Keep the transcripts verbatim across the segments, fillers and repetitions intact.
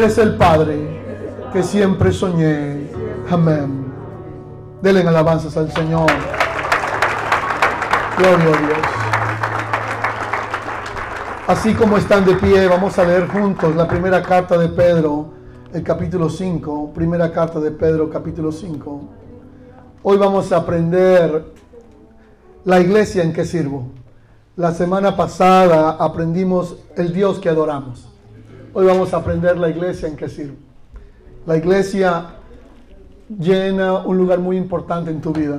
Eres el Padre que siempre soñé. Amén. Denle alabanzas al Señor. Gloria a Dios. Así como están de pie, vamos a leer juntos la primera carta de Pedro, el capítulo cinco. Primera carta de Pedro, capítulo cinco. Hoy vamos a aprender la iglesia en que sirvo. La semana pasada aprendimos el Dios que adoramos. Hoy vamos a aprender la iglesia en que sirvo. La iglesia llena un lugar muy importante en tu vida.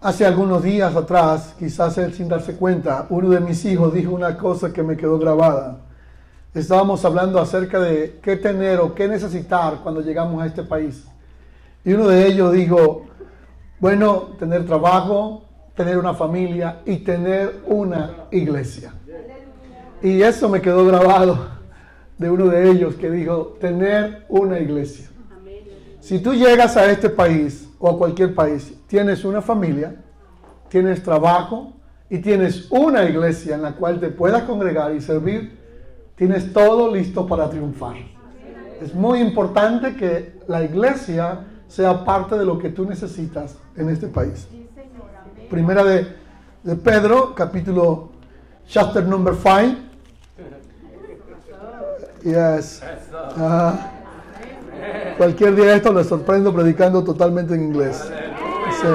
Hace algunos días atrás, quizás él sin darse cuenta, uno de mis hijos dijo una cosa que me quedó grabada. Estábamos hablando acerca de qué tener o qué necesitar cuando llegamos a este país. Y uno de ellos dijo, bueno, tener trabajo, tener una familia y tener una iglesia. Y eso me quedó grabado de uno de ellos que dijo, tener una iglesia. Si tú llegas a este país o a cualquier país, tienes una familia, tienes trabajo y tienes una iglesia en la cual te puedas congregar y servir, tienes todo listo para triunfar. Es muy importante que la iglesia sea parte de lo que tú necesitas en este país. Primera de, de Pedro, capítulo, chapter number five. Yes. Uh, cualquier día de esto les sorprendo predicando totalmente en inglés. Sí.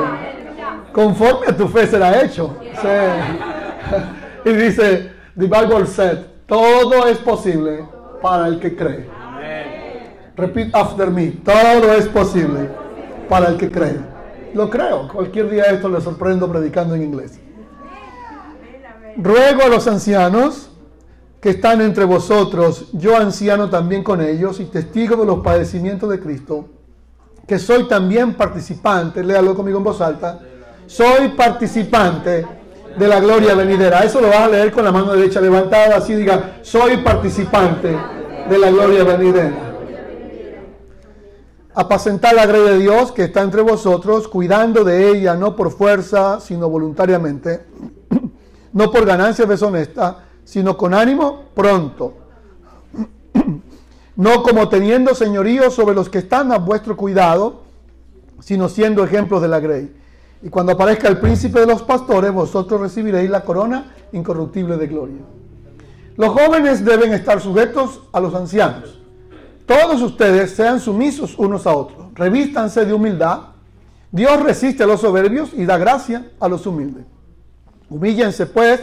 Conforme a tu fe será hecho. Sí. Y dice, the Bible said, todo es posible para el que cree. Repeat after me, todo es posible para el que cree. Lo creo. Cualquier día de esto les sorprendo predicando en inglés. Ruego a los ancianos que están entre vosotros, yo anciano también con ellos y testigo de los padecimientos de Cristo, que soy también participante, léalo conmigo en voz alta, soy participante de la gloria venidera. Eso lo vas a leer con la mano derecha levantada, así diga, soy participante de la gloria venidera. Apacentar la grey de Dios que está entre vosotros, cuidando de ella, no por fuerza, sino voluntariamente, no por ganancia deshonesta, sino con ánimo pronto, no como teniendo señorío sobre los que están a vuestro cuidado, sino siendo ejemplos de la grey. Y cuando aparezca el príncipe de los pastores, vosotros recibiréis la corona incorruptible de gloria. Los jóvenes deben estar sujetos a los ancianos. Todos ustedes sean sumisos unos a otros. Revístanse de humildad. Dios resiste a los soberbios y da gracia a los humildes. Humíllense, pues,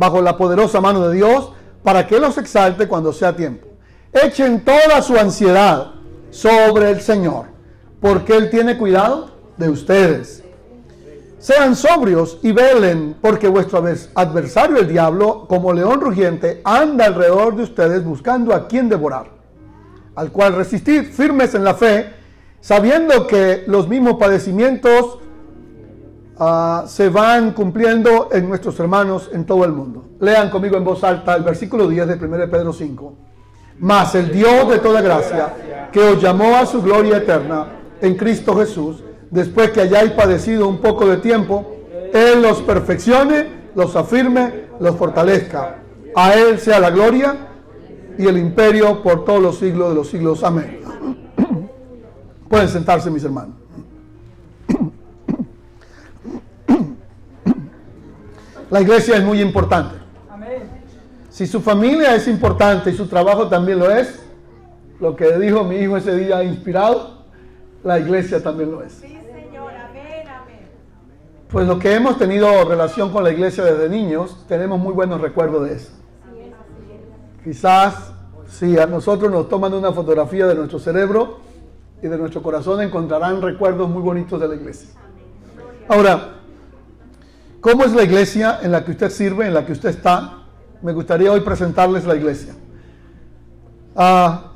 bajo la poderosa mano de Dios, para que los exalte cuando sea tiempo. Echen toda su ansiedad sobre el Señor, porque Él tiene cuidado de ustedes. Sean sobrios y velen, porque vuestro adversario, el diablo, como león rugiente, anda alrededor de ustedes buscando a quien devorar, al cual resistid firmes en la fe, sabiendo que los mismos padecimientos Uh, se van cumpliendo en nuestros hermanos en todo el mundo. Lean conmigo en voz alta el versículo diez de primera de Pedro cinco. Mas el Dios de toda gracia, que os llamó a su gloria eterna en Cristo Jesús, después que hayáis padecido un poco de tiempo, Él los perfeccione, los afirme, los fortalezca. A Él sea la gloria y el imperio por todos los siglos de los siglos. Amén. Pueden sentarse, mis hermanos. La iglesia es muy importante. Amén. Si su familia es importante y su trabajo también lo es, lo que dijo mi hijo ese día inspirado, la iglesia también lo es. Sí, Señor. Amén, amén. Pues los que hemos tenido relación con la iglesia desde niños, tenemos muy buenos recuerdos de eso. Amén. Quizás, si a nosotros nos toman una fotografía de nuestro cerebro y de nuestro corazón, encontrarán recuerdos muy bonitos de la iglesia. Ahora, ¿cómo es la iglesia en la que usted sirve, en la que usted está? Me gustaría hoy presentarles la iglesia. Uh,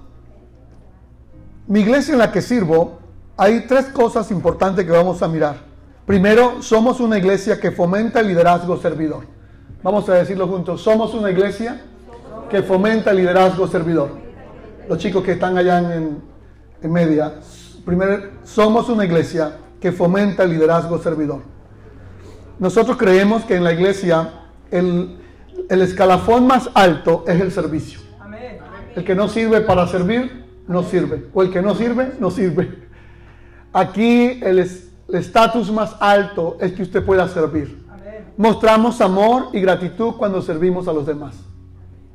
mi iglesia en la que sirvo, hay tres cosas importantes que vamos a mirar. Primero, somos una iglesia que fomenta el liderazgo servidor. Vamos a decirlo juntos. Somos una iglesia que fomenta el liderazgo servidor. Los chicos que están allá en, en media. Primero, somos una iglesia que fomenta el liderazgo servidor. Nosotros creemos que en la iglesia el, el escalafón más alto es el servicio. Amén. El que no sirve para servir, no sirve. O el que no sirve, no sirve. Aquí el estatus más alto es que usted pueda servir. Mostramos amor y gratitud cuando servimos a los demás.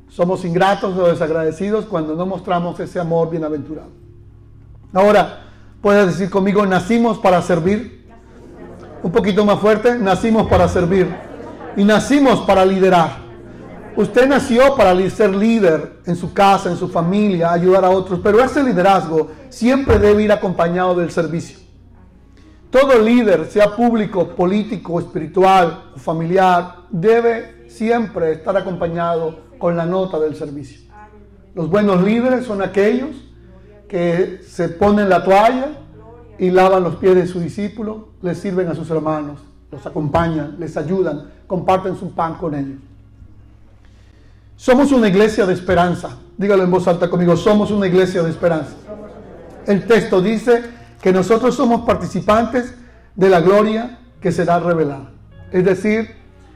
Somos ingratos o desagradecidos cuando no mostramos ese amor bienaventurado. Ahora, puedes decir conmigo, nacimos para servir. Un poquito más fuerte, nacimos para servir. Y nacimos para liderar. Usted nació para ser líder en su casa, en su familia, ayudar a otros. Pero ese liderazgo siempre debe ir acompañado del servicio. Todo líder, sea público, político, espiritual o familiar, debe siempre estar acompañado con la nota del servicio. Los buenos líderes son aquellos que se ponen la toalla y lavan los pies de su discípulo, les sirven a sus hermanos, los acompañan, les ayudan, comparten su pan con ellos. Somos una iglesia de esperanza. Dígalo en voz alta conmigo, somos una iglesia de esperanza. El texto dice que nosotros somos participantes de la gloria que será revelada. Es decir,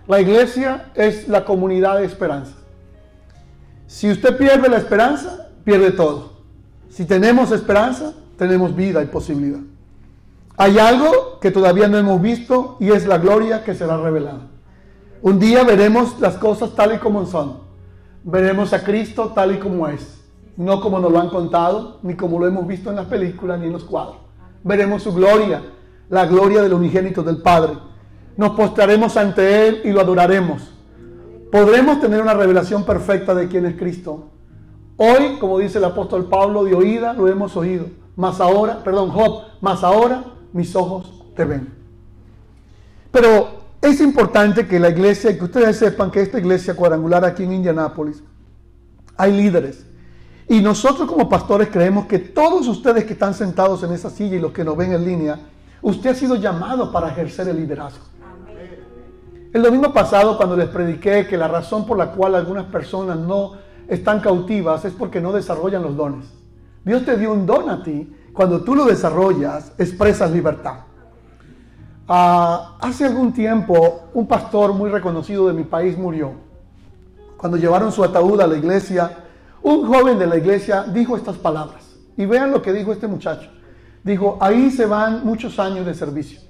la iglesia es la comunidad de esperanza. Si usted pierde la esperanza, pierde todo. Si tenemos esperanza, tenemos vida y posibilidad. Hay algo que todavía no hemos visto y es la gloria que será revelada. Un día veremos las cosas tal y como son. Veremos a Cristo tal y como es. No como nos lo han contado, ni como lo hemos visto en las películas, ni en los cuadros. Veremos su gloria, la gloria del unigénito del Padre. Nos postraremos ante Él y lo adoraremos. Podremos tener una revelación perfecta de quién es Cristo. Hoy, como dice el apóstol Pablo, de oída lo hemos oído. Mas ahora, perdón, Job, mas ahora mis ojos te ven. Pero es importante que la iglesia, y que ustedes sepan que esta iglesia cuadrangular aquí en Indianápolis, hay líderes. Y nosotros como pastores creemos que todos ustedes que están sentados en esa silla y los que nos ven en línea, usted ha sido llamado para ejercer el liderazgo. El domingo pasado, cuando les prediqué que la razón por la cual algunas personas no están cautivas es porque no desarrollan los dones. Dios te dio un don a ti. Cuando tú lo desarrollas, expresas libertad. Ah, hace algún tiempo, un pastor muy reconocido de mi país murió. Cuando llevaron su ataúd a la iglesia, un joven de la iglesia dijo estas palabras. Y vean lo que dijo este muchacho. Dijo, ahí se van muchos años de servicio.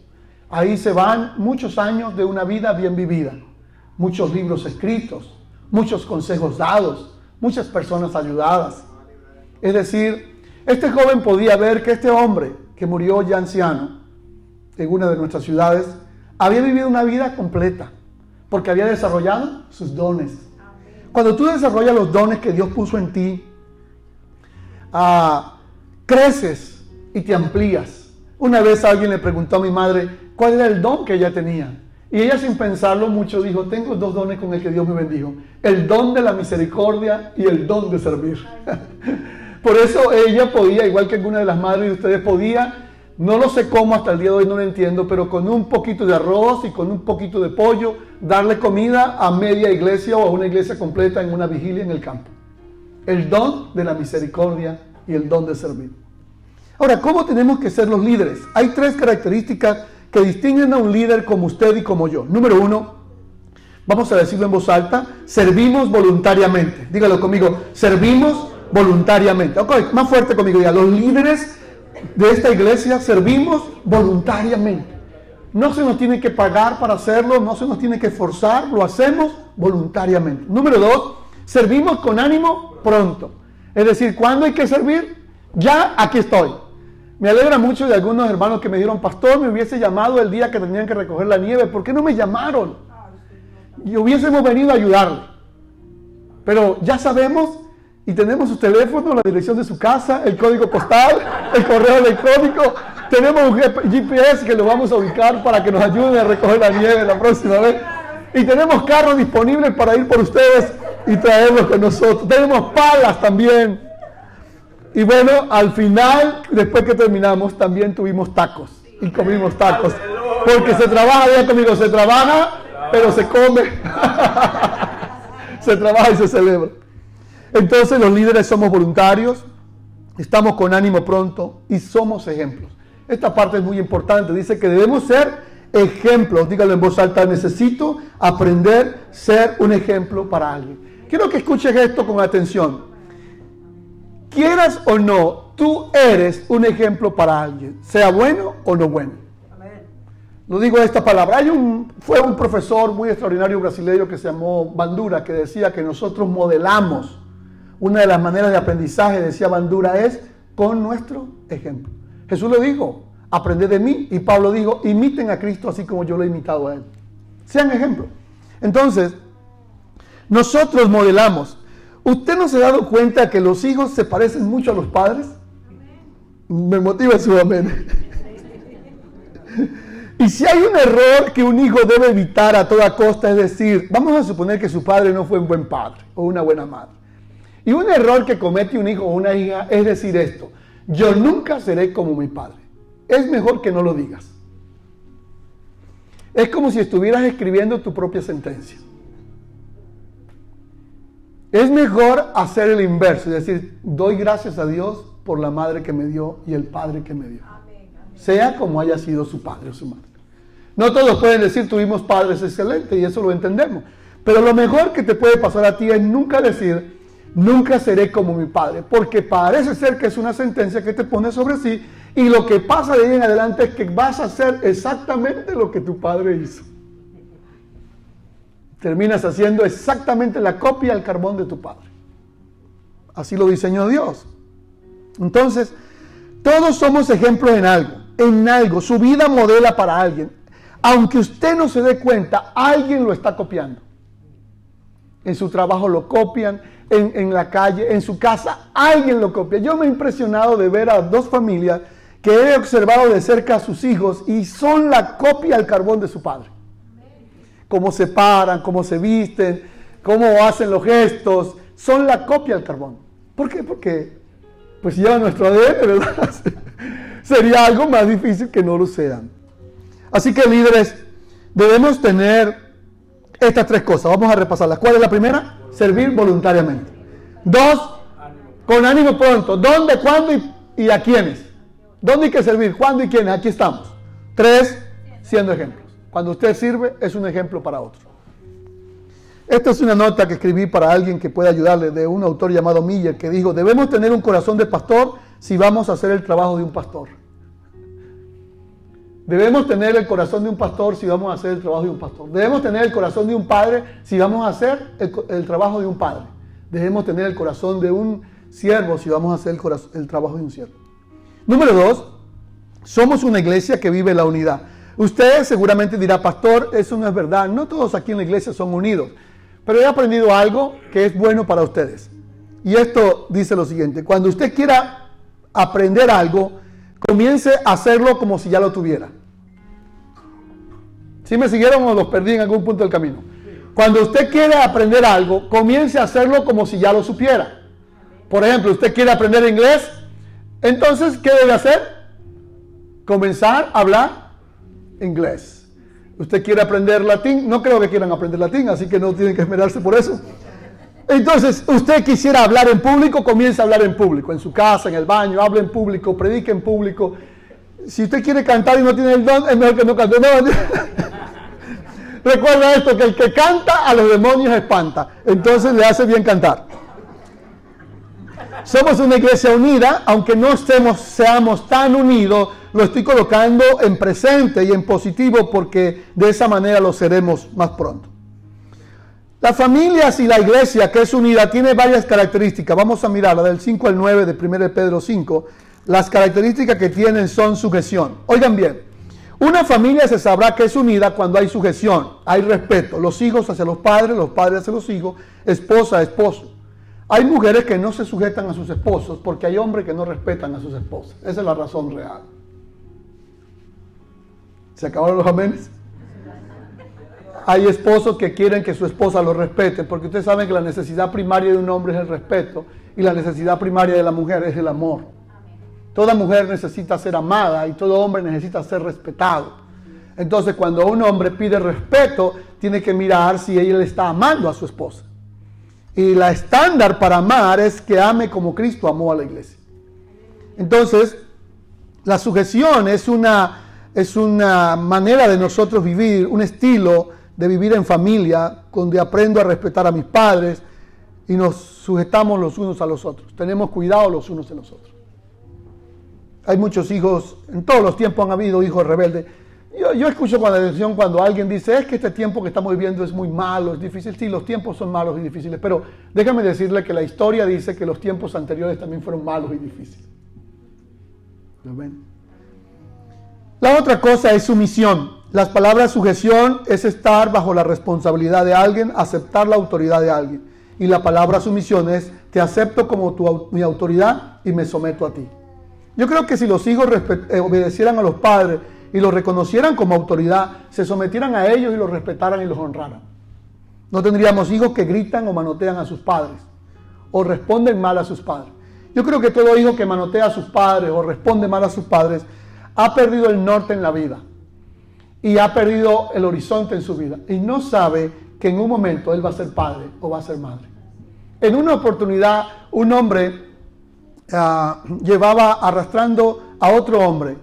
Ahí se van muchos años de una vida bien vivida, muchos libros escritos, muchos consejos dados, muchas personas ayudadas. Es decir, este joven podía ver que este hombre que murió ya anciano en una de nuestras ciudades, había vivido una vida completa porque había desarrollado sus dones. Cuando tú desarrollas los dones que Dios puso en ti, ah, creces y te amplías. Una vez alguien le preguntó a mi madre, ¿cuál era el don que ella tenía? Y ella sin pensarlo mucho dijo, tengo dos dones con el que Dios me bendijo. El don de la misericordia y el don de servir. Por eso ella podía, igual que alguna de las madres de ustedes podía, no lo sé cómo hasta el día de hoy, no lo entiendo, pero con un poquito de arroz y con un poquito de pollo, darle comida a media iglesia o a una iglesia completa en una vigilia en el campo. El don de la misericordia y el don de servir. Ahora, ¿cómo tenemos que ser los líderes? Hay tres características que distinguen a un líder como usted y como yo. Número uno, vamos a decirlo en voz alta, servimos voluntariamente. Dígalo conmigo, servimos voluntariamente. Okay, más fuerte conmigo, diga, los líderes de esta iglesia servimos voluntariamente. No se nos tiene que pagar para hacerlo, no se nos tiene que forzar, lo hacemos voluntariamente. Número dos, servimos con ánimo pronto. Es decir, ¿cuándo hay que servir? Ya aquí estoy. Me alegra mucho de algunos hermanos que me dijeron, pastor, me hubiese llamado el día que tenían que recoger la nieve. ¿Por qué no me llamaron? Y hubiésemos venido a ayudarle. Pero ya sabemos y tenemos su teléfono, la dirección de su casa, el código postal, el correo electrónico. Tenemos un G P S que lo vamos a ubicar para que nos ayude a recoger la nieve la próxima vez. Y tenemos carros disponibles para ir por ustedes y traerlos con nosotros. Tenemos palas también. Y bueno, al final, después que terminamos, también tuvimos tacos y comimos tacos. Porque se trabaja, ya conmigo, se trabaja, pero se come. Se trabaja y se celebra. Entonces los líderes somos voluntarios, estamos con ánimo pronto y somos ejemplos. Esta parte es muy importante, dice que debemos ser ejemplos. Dígalo en voz alta, necesito aprender a ser un ejemplo para alguien. Quiero que escuches esto con atención. quieras o no, tú eres un ejemplo para alguien, sea bueno o no bueno. Amén. No digo esta palabra. Hay un, fue un profesor muy extraordinario brasileño que se llamó Bandura, que decía que nosotros modelamos. Una de las maneras de aprendizaje, decía Bandura, es con nuestro ejemplo. Jesús lo dijo, aprended de mí. Y Pablo dijo, imiten a Cristo así como yo lo he imitado a él. Sean ejemplo. Entonces, nosotros modelamos. ¿Usted no se ha dado cuenta que los hijos se parecen mucho a los padres? Amén. Me motiva su amén. Y si hay un error que un hijo debe evitar a toda costa, es decir, vamos a suponer que su padre no fue un buen padre o una buena madre. Y un error que comete un hijo o una hija es decir esto: yo nunca seré como mi padre. Es mejor que no lo digas. Es como si estuvieras escribiendo tu propia sentencia. Es mejor hacer el inverso, es decir, doy gracias a Dios por la madre que me dio y el padre que me dio. Amén, amén. Sea como haya sido su padre o su madre. No todos pueden decir tuvimos padres excelentes y eso lo entendemos. Pero lo mejor que te puede pasar a ti es nunca decir nunca seré como mi padre, porque parece ser que es una sentencia que te pone sobre sí y lo que pasa de ahí en adelante es que vas a hacer exactamente lo que tu padre hizo. Terminas haciendo exactamente la copia al carbón de tu padre. Así lo diseñó Dios. Entonces, todos somos ejemplos en algo, en algo. Su vida modela para alguien. Aunque usted no se dé cuenta, alguien lo está copiando. En su trabajo lo copian, en, en la calle, en su casa, alguien lo copia. Yo me he impresionado de ver a dos familias que he observado de cerca a sus hijos y son la copia al carbón de su padre. Cómo se paran, cómo se visten, cómo hacen los gestos, son la copia al carbón. ¿Por qué? Porque pues lleva nuestro A D N, ¿verdad? Sería algo más difícil que no lo sean. Así que líderes, debemos tener estas tres cosas. Vamos a repasarlas. ¿Cuál es la primera? Servir voluntariamente. Dos, con ánimo pronto. ¿Dónde, cuándo y, y a quiénes? ¿Dónde hay que servir? ¿Cuándo y quiénes? Aquí estamos. Tres, siendo ejemplo. Cuando usted sirve, es un ejemplo para otro. Esta es una nota que escribí para alguien que pueda ayudarle, de un autor llamado Miller, que dijo, debemos tener un corazón de pastor si vamos a hacer el trabajo de un pastor. Debemos tener el corazón de un pastor si vamos a hacer el trabajo de un pastor. Debemos tener el corazón de un padre si vamos a hacer el, el trabajo de un padre. Debemos tener el corazón de un siervo si vamos a hacer el, corazón, el trabajo de un siervo. Número dos, somos una iglesia que vive la unidad. Usted seguramente dirá, pastor, eso no es verdad. No todos aquí en la iglesia son unidos. Pero he aprendido algo que es bueno para ustedes. Y esto dice lo siguiente. Cuando usted quiera aprender algo, comience a hacerlo como si ya lo tuviera. ¿Sí me siguieron o los perdí en algún punto del camino? Cuando usted quiere aprender algo, comience a hacerlo como si ya lo supiera. Por ejemplo, usted quiere aprender inglés. Entonces, ¿qué debe hacer? Comenzar a hablar inglés. Usted quiere aprender latín, no creo que quieran aprender latín, así que no tienen que esmerarse por eso. Entonces, usted quisiera hablar en público, comienza a hablar en público, en su casa, en el baño, hable en público, predique en público. Si usted quiere cantar y no tiene el don, es mejor que no cante. No. Recuerda esto, que el que canta a los demonios espanta, entonces le hace bien cantar. Somos una iglesia unida, aunque no estemos, seamos tan unidos. Lo estoy colocando en presente y en positivo porque de esa manera lo seremos más pronto. Las familias y la iglesia que es unida tiene varias características. Vamos a mirarla del cinco al nueve de primera de Pedro cinco. Las características que tienen son sujeción. Oigan bien, una familia se sabrá que es unida cuando hay sujeción, hay respeto. Los hijos hacia los padres, los padres hacia los hijos, esposa, esposo. Hay mujeres que no se sujetan a sus esposos porque hay hombres que no respetan a sus esposas. Esa es la razón real. ¿Se acabaron los amenes? Hay esposos que quieren que su esposa los respete, porque ustedes saben que la necesidad primaria de un hombre es el respeto y la necesidad primaria de la mujer es el amor. Toda mujer necesita ser amada y todo hombre necesita ser respetado. Entonces, cuando un hombre pide respeto, tiene que mirar si ella le está amando a su esposa. Y la estándar para amar es que ame como Cristo amó a la iglesia. Entonces, la sujeción es una... Es una manera de nosotros vivir, un estilo de vivir en familia, donde aprendo a respetar a mis padres y nos sujetamos los unos a los otros. Tenemos cuidado los unos de los otros. Hay muchos hijos, en todos los tiempos han habido hijos rebeldes. Yo, yo escucho con atención cuando alguien dice, es que este tiempo que estamos viviendo es muy malo, es difícil. Sí, los tiempos son malos y difíciles, pero déjame decirle que la historia dice que los tiempos anteriores también fueron malos y difíciles. Amén. La otra cosa es sumisión. Las palabras sujeción es estar bajo la responsabilidad de alguien, aceptar la autoridad de alguien. Y la palabra sumisión es, te acepto como tu, mi autoridad y me someto a ti. Yo creo que si los hijos respet- eh, obedecieran a los padres y los reconocieran como autoridad, se sometieran a ellos y los respetaran y los honraran. No tendríamos hijos que gritan o manotean a sus padres o responden mal a sus padres. Yo creo que todo hijo que manotea a sus padres o responde mal a sus padres ha perdido el norte en la vida y ha perdido el horizonte en su vida y no sabe que en un momento él va a ser padre o va a ser madre. En una oportunidad, un hombre uh, llevaba arrastrando a otro hombre,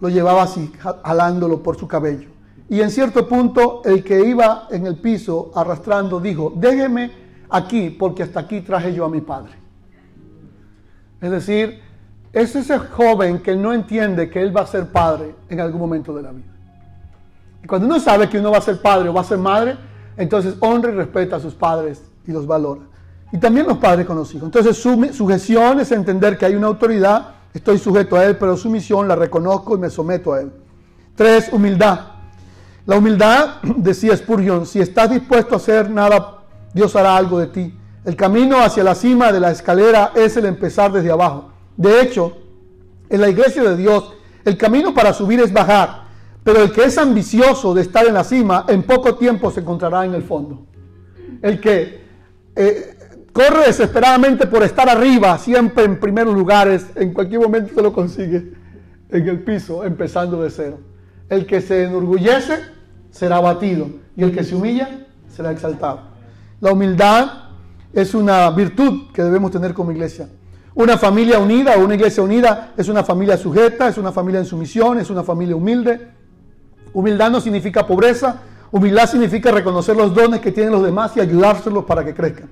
lo llevaba así, jalándolo por su cabello. Y en cierto punto, el que iba en el piso arrastrando dijo, déjeme aquí, porque hasta aquí traje yo a mi padre. Es decir, es ese joven que no entiende que él va a ser padre en algún momento de la vida. Y cuando uno sabe que uno va a ser padre o va a ser madre, entonces honra y respeta a sus padres y los valora. Y también los padres con los hijos. Entonces, su sujeción es entender que hay una autoridad, estoy sujeto a él, pero su misión la reconozco y me someto a él. Tres, humildad. La humildad, decía Spurgeon, si estás dispuesto a hacer nada, Dios hará algo de ti. El camino hacia la cima de la escalera es el empezar desde abajo. De hecho, en la iglesia de Dios, el camino para subir es bajar, pero el que es ambicioso de estar en la cima, en poco tiempo se encontrará en el fondo. El que... Eh, corre desesperadamente por estar arriba, siempre en primeros lugares, en cualquier momento se lo consigue en el piso, empezando de cero. El que se enorgullece será abatido y el que se humilla será exaltado. La humildad es una virtud que debemos tener como iglesia. Una familia unida o una iglesia unida es una familia sujeta, es una familia en sumisión, es una familia humilde. Humildad no significa pobreza, humildad significa reconocer los dones que tienen los demás y ayudárselos para que crezcan.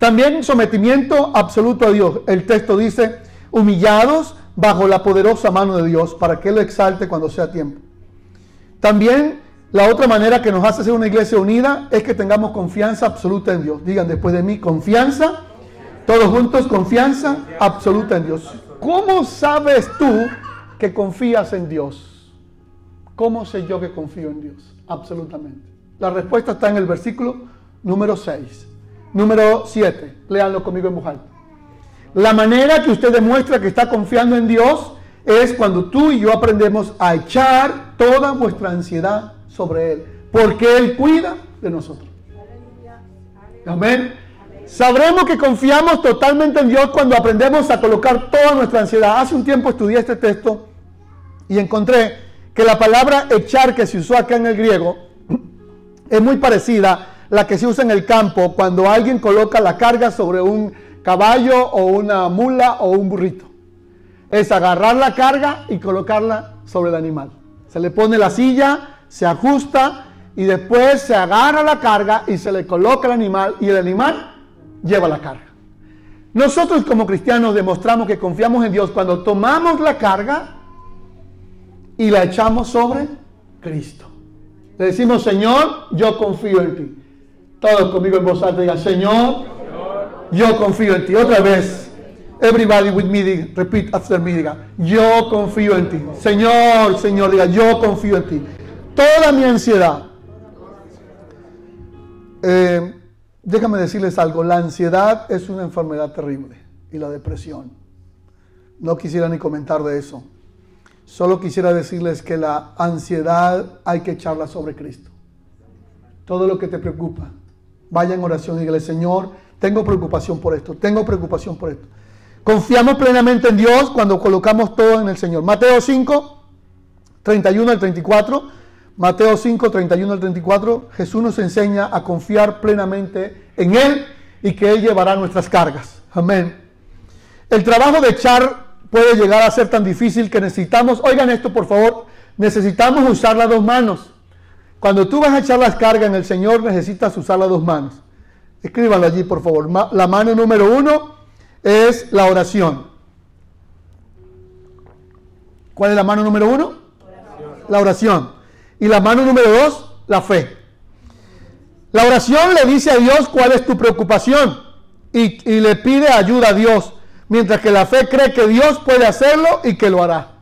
También sometimiento absoluto a Dios. El texto dice, humillados bajo la poderosa mano de Dios, para que Él lo exalte cuando sea tiempo. También la otra manera que nos hace ser una iglesia unida es que tengamos confianza absoluta en Dios. Digan después de mí, confianza, todos juntos, confianza absoluta en Dios. ¿Cómo sabes tú que confías en Dios? ¿Cómo sé yo que confío en Dios? Absolutamente. La respuesta está en el versículo número seis. Número siete, léanlo conmigo en voz alta. La manera que usted demuestra que está confiando en Dios es cuando tú y yo aprendemos a echar toda vuestra ansiedad sobre Él, porque Él cuida de nosotros. Amén. Sabremos que confiamos totalmente en Dios cuando aprendemos a colocar toda nuestra ansiedad. Hace un tiempo estudié este texto y encontré que la palabra echar, que se usó acá en el griego, es muy parecida la que se usa en el campo cuando alguien coloca la carga sobre un caballo o una mula o un burrito. Es agarrar la carga y colocarla sobre el animal. Se le pone la silla, se ajusta y después se agarra la carga y se le coloca al animal y el animal lleva la carga. Nosotros como cristianos demostramos que confiamos en Dios cuando tomamos la carga y la echamos sobre Cristo. Le decimos, Señor, yo confío en ti. Todos conmigo en voz alta digan, Señor, yo confío en ti. Otra vez, everybody with me, diga, repeat after me, diga, yo confío en ti. Señor, Señor, diga, yo confío en ti. Toda mi ansiedad. Eh, déjame decirles algo, la ansiedad es una enfermedad terrible y la depresión. No quisiera ni comentar de eso. Solo quisiera decirles que la ansiedad hay que echarla sobre Cristo. Todo lo que te preocupa. Vaya en oración y dígale, Señor, tengo preocupación por esto, tengo preocupación por esto. Confiamos plenamente en Dios cuando colocamos todo en el Señor. Mateo cinco, treinta y uno al treinta y cuatro. Mateo cinco, treinta y uno al treinta y cuatro. Jesús nos enseña a confiar plenamente en Él y que Él llevará nuestras cargas. Amén. El trabajo de echar puede llegar a ser tan difícil que necesitamos, oigan esto por favor, necesitamos usar las dos manos. Cuando tú vas a echar las cargas en el Señor, necesitas usar las dos manos. Escríbanlo allí, por favor. La mano número uno es la oración. ¿Cuál es la mano número uno? Oración. La oración. Y la mano número dos, la fe. La oración le dice a Dios cuál es tu preocupación y, y le pide ayuda a Dios, mientras que la fe cree que Dios puede hacerlo y que lo hará.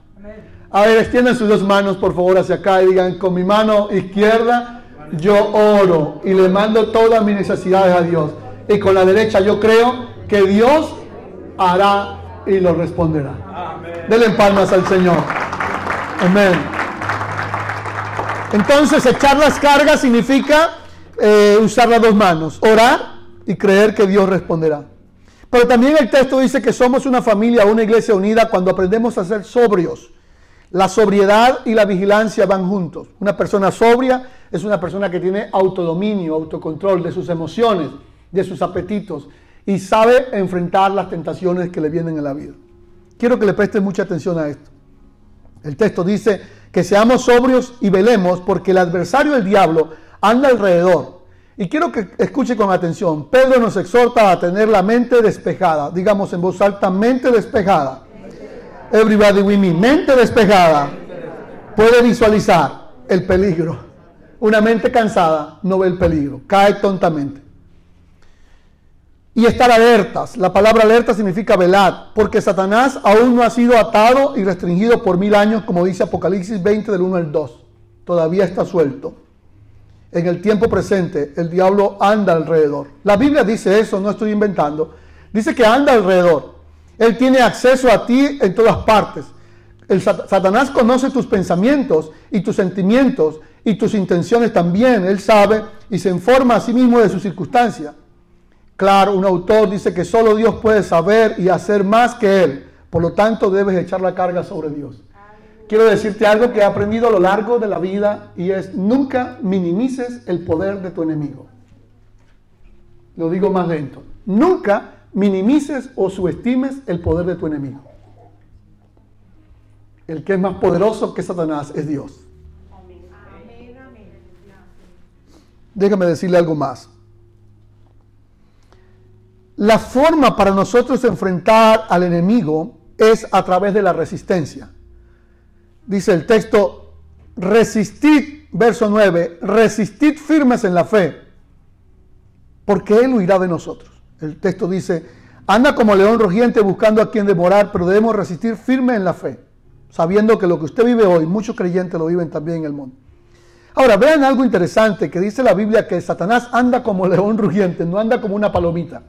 A ver, extiendan sus dos manos, por favor, hacia acá y digan: con mi mano izquierda yo oro y le mando todas mis necesidades a Dios, y con la derecha yo creo que Dios hará y lo responderá. Amén. Denle palmas al Señor. Amén. Entonces, echar las cargas significa eh, usar las dos manos, orar y creer que Dios responderá. Pero también el texto dice que somos una familia, una iglesia unida cuando aprendemos a ser sobrios. La sobriedad y la vigilancia van juntos. Una persona sobria es una persona que tiene autodominio, autocontrol de sus emociones, de sus apetitos, y sabe enfrentar las tentaciones que le vienen en la vida. Quiero que le presten mucha atención a esto. El texto dice que seamos sobrios y velemos, porque el adversario del diablo anda alrededor. Y quiero que escuche con atención. Pedro nos exhorta a tener la mente despejada. Digamos en voz alta: mente despejada. Everybody with me. Mente despejada puede visualizar el peligro. Una mente cansada no ve el peligro, cae tontamente. Y estar alertas. La palabra alerta significa velar, porque Satanás aún no ha sido atado y restringido por mil años, como dice Apocalipsis veinte del uno al dos. Todavía está suelto. En el tiempo presente, el diablo anda alrededor. La Biblia dice eso, no estoy inventando. Dice que anda alrededor. Él tiene acceso a ti en todas partes. El sat- Satanás conoce tus pensamientos y tus sentimientos y tus intenciones también. Él sabe y se informa a sí mismo de sus circunstancias. Claro, un autor dice que solo Dios puede saber y hacer más que Él. Por lo tanto, debes echar la carga sobre Dios. Quiero decirte algo que he aprendido a lo largo de la vida, y es: nunca minimices el poder de tu enemigo. Lo digo más lento. Nunca minimices o subestimes el poder de tu enemigo. El que es más poderoso que Satanás es Dios. Déjame decirle algo más. La forma para nosotros enfrentar al enemigo es a través de la resistencia. Dice el texto: resistid, verso nueve, resistid firmes en la fe, porque Él huirá de nosotros. El texto dice: anda como león rugiente buscando a quien devorar, pero debemos resistir firme en la fe, sabiendo que lo que usted vive hoy, muchos creyentes lo viven también en el mundo. Ahora, vean algo interesante que dice la Biblia, que Satanás anda como león rugiente, no anda como una palomita.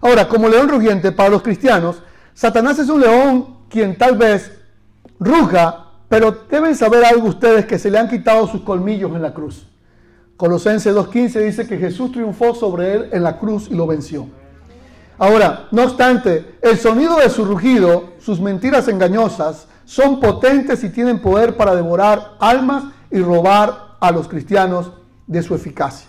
Ahora, como león rugiente, para los cristianos, Satanás es un león quien tal vez ruja, pero deben saber algo ustedes, que se le han quitado sus colmillos en la cruz. Colosenses dos quince dice que Jesús triunfó sobre él en la cruz y lo venció. Ahora, no obstante, el sonido de su rugido, sus mentiras engañosas, son potentes y tienen poder para devorar almas y robar a los cristianos de su eficacia.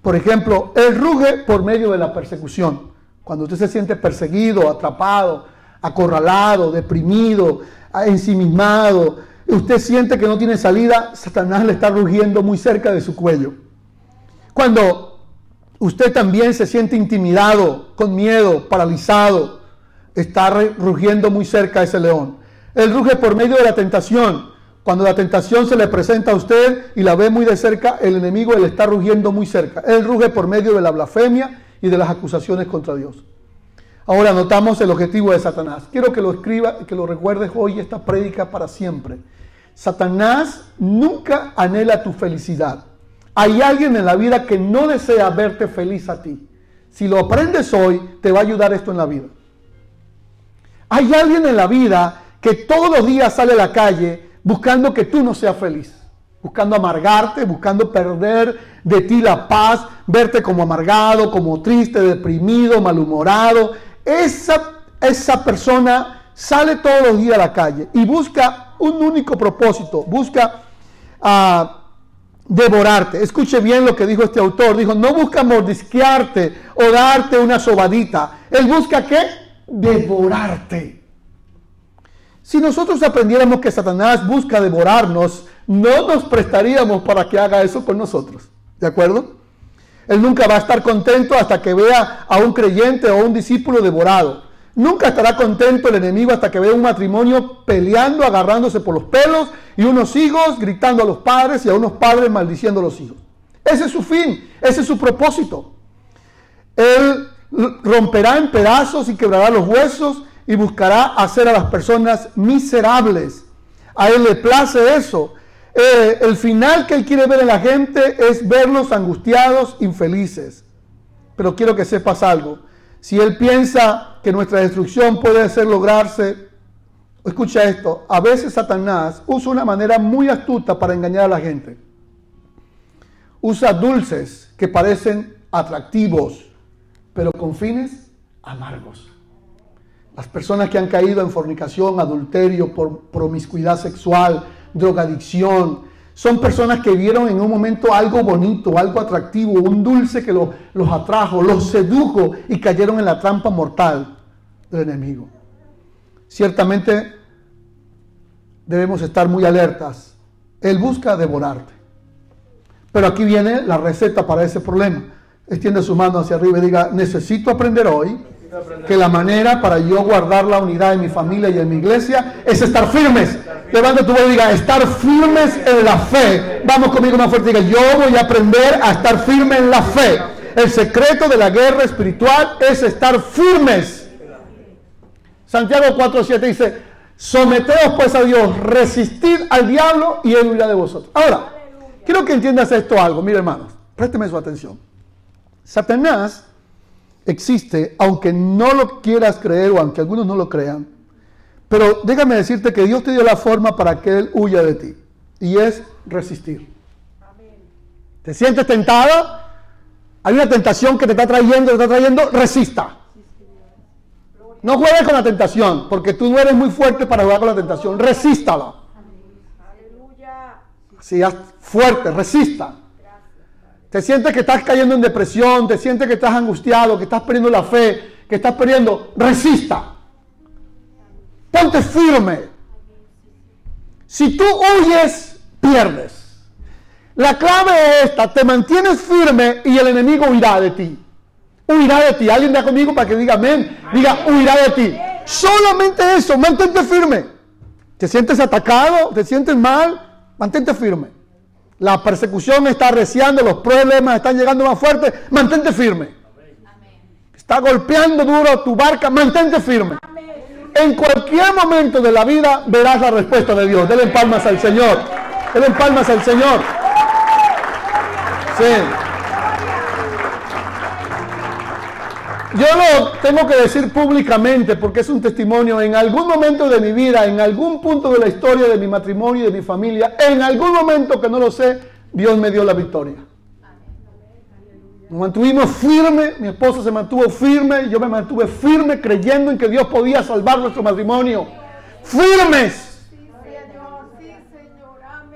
Por ejemplo, él ruge por medio de la persecución. Cuando usted se siente perseguido, atrapado, acorralado, deprimido, ensimismado, usted siente que no tiene salida, Satanás le está rugiendo muy cerca de su cuello. Cuando usted también se siente intimidado, con miedo, paralizado, está rugiendo muy cerca ese león. Él ruge por medio de la tentación. Cuando la tentación se le presenta a usted y la ve muy de cerca, el enemigo le está rugiendo muy cerca. Él ruge por medio de la blasfemia y de las acusaciones contra Dios. Ahora notamos el objetivo de Satanás. Quiero que lo escriba, que lo recuerdes hoy, esta prédica para siempre. Satanás nunca anhela tu felicidad. Hay alguien en la vida que no desea verte feliz a ti. Si lo aprendes hoy, te va a ayudar esto en la vida. Hay alguien en la vida que todos los días sale a la calle buscando que tú no seas feliz, buscando amargarte, buscando perder de ti la paz, verte como amargado, como triste, deprimido, malhumorado. Esa, esa persona sale todos los días a la calle y busca un único propósito, busca uh, devorarte. Escuche bien lo que dijo este autor. Dijo: no busca mordisquearte o darte una sobadita. Él busca, ¿qué? Devorarte. Si nosotros aprendiéramos que Satanás busca devorarnos, no nos prestaríamos para que haga eso con nosotros. ¿De acuerdo? Él nunca va a estar contento hasta que vea a un creyente o un discípulo devorado. Nunca estará contento el enemigo hasta que vea un matrimonio peleando, agarrándose por los pelos, y unos hijos gritando a los padres y a unos padres maldiciendo a los hijos. Ese es su fin, ese es su propósito. Él romperá en pedazos y quebrará los huesos y buscará hacer a las personas miserables. A él le place eso. Eh, el final que él quiere ver en la gente es verlos angustiados, infelices. Pero quiero que sepas algo. Si él piensa que nuestra destrucción puede ser lograrse, escucha esto, a veces Satanás usa una manera muy astuta para engañar a la gente. Usa dulces que parecen atractivos, pero con fines amargos. Las personas que han caído en fornicación, adulterio, por promiscuidad sexual, drogadicción, son personas que vieron en un momento algo bonito, algo atractivo, un dulce que lo, los atrajo, los sedujo y cayeron en la trampa mortal del enemigo. Ciertamente debemos estar muy alertas. Él busca devorarte. Pero aquí viene la receta para ese problema. Extiende su mano hacia arriba y diga: necesito aprender hoy que la manera para yo guardar la unidad en mi familia y en mi iglesia es estar firmes. Levanta tu voz y diga: estar firmes en la fe. Vamos conmigo más fuerte, diga: yo voy a aprender a estar firme en la fe. El secreto de la guerra espiritual es estar firmes. Santiago cuatro siete dice: someteos pues a Dios, resistid al diablo y él huirá de vosotros. Ahora, quiero que entiendas esto algo. Mira, hermanos, présteme su atención. Satanás existe, aunque no lo quieras creer o aunque algunos no lo crean, pero déjame decirte que Dios te dio la forma para que él huya de ti, y es resistir. Amén. ¿Te sientes tentada? Hay una tentación que te está trayendo, te está trayendo, resista. No juegues con la tentación, porque tú no eres muy fuerte para jugar con la tentación. Resístala. Así, haz fuerte, resista. Te sientes que estás cayendo en depresión, te sientes que estás angustiado, que estás perdiendo la fe, que estás perdiendo, resista. Ponte firme. Si tú huyes, pierdes. La clave es esta: te mantienes firme y el enemigo huirá de ti. Huirá de ti. Alguien da conmigo para que diga amén. Diga: huirá de ti. Solamente eso, mantente firme. Te sientes atacado, te sientes mal, mantente firme. La persecución está arreciando, los problemas están llegando más fuertes, mantente firme. Amén. Está golpeando duro tu barca, mantente firme. Amén. En cualquier momento de la vida verás la respuesta de Dios. Denle palmas al Señor. Denle palmas al Señor. Sí. Yo lo tengo que decir públicamente porque es un testimonio. En algún momento de mi vida, en algún punto de la historia de mi matrimonio y de mi familia, en algún momento que no lo sé, Dios me dio la victoria. Nos mantuvimos firme, mi esposa se mantuvo firme, yo me mantuve firme creyendo en que Dios podía salvar nuestro matrimonio. ¡Firmes!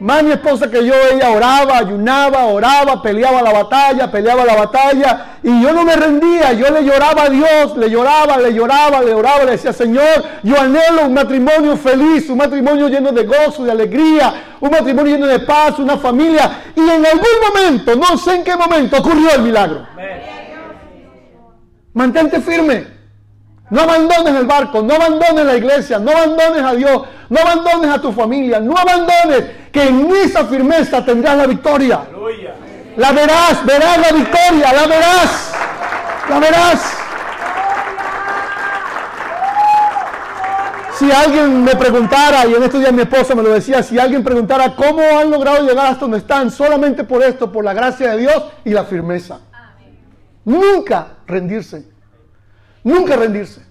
Más mi esposa que yo, ella oraba, ayunaba, oraba, peleaba la batalla, peleaba la batalla, y yo no me rendía, yo le lloraba a Dios, le lloraba, le lloraba, le oraba, le decía: Señor, yo anhelo un matrimonio feliz, un matrimonio lleno de gozo, de alegría, un matrimonio lleno de paz, una familia, y en algún momento, no sé en qué momento, ocurrió el milagro. Amén. Mantente firme. No abandones el barco, no abandones la iglesia, no abandones a Dios, no abandones a tu familia, no abandones, que en esa firmeza tendrás la victoria. ¡Aleluya! La verás, verás la victoria, la verás, la verás. Si alguien me preguntara, y en estos días mi esposa me lo decía, si alguien preguntara cómo han logrado llegar hasta donde están, solamente por esto, por la gracia de Dios y la firmeza. Nunca rendirse. Nunca rendirse.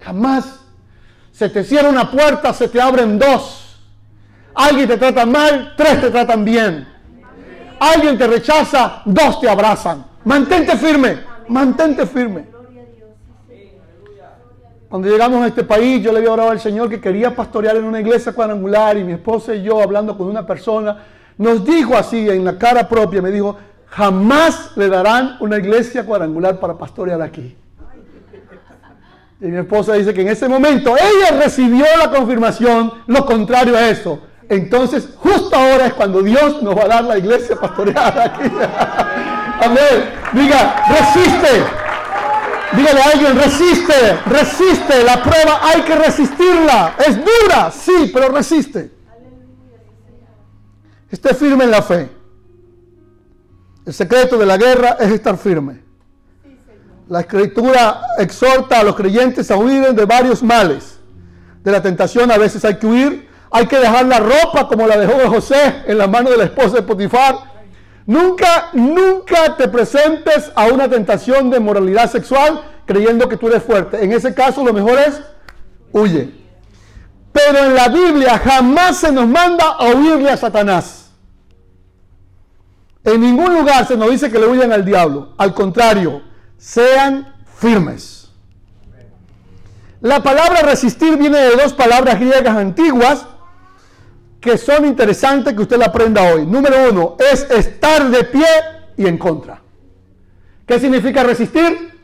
Jamás. Se te cierra una puerta, se te abren dos. Alguien te trata mal, tres te tratan bien. Alguien te rechaza, dos te abrazan. Mantente firme. Mantente firme. Cuando llegamos a este país, yo le había orado al Señor que quería pastorear en una iglesia cuadrangular, y mi esposa y yo, hablando con una persona, nos dijo así en la cara propia, me dijo: jamás le darán una iglesia cuadrangular para pastorear aquí. Y mi esposa dice que en ese momento ella recibió la confirmación, lo contrario a eso. Entonces, justo ahora es cuando Dios nos va a dar la iglesia pastoreada aquí. Amén. Diga, resiste. Dígale a alguien, resiste, resiste. La prueba hay que resistirla. Es dura, sí, pero resiste. Esté firme en la fe. El secreto de la guerra es estar firme. La Escritura exhorta a los creyentes a huir de varios males. De la tentación a veces hay que huir. Hay que dejar la ropa como la dejó José en las manos de la esposa de Potifar. Nunca, nunca te presentes a una tentación de moralidad sexual creyendo que tú eres fuerte. En ese caso lo mejor es huye. Pero en la Biblia jamás se nos manda a huirle a Satanás. En ningún lugar se nos dice que le huyan al diablo. Al contrario, sean firmes. La palabra resistir viene de dos palabras griegas antiguas que son interesantes que usted la aprenda hoy. Número uno, es estar de pie y en contra. ¿Qué significa resistir?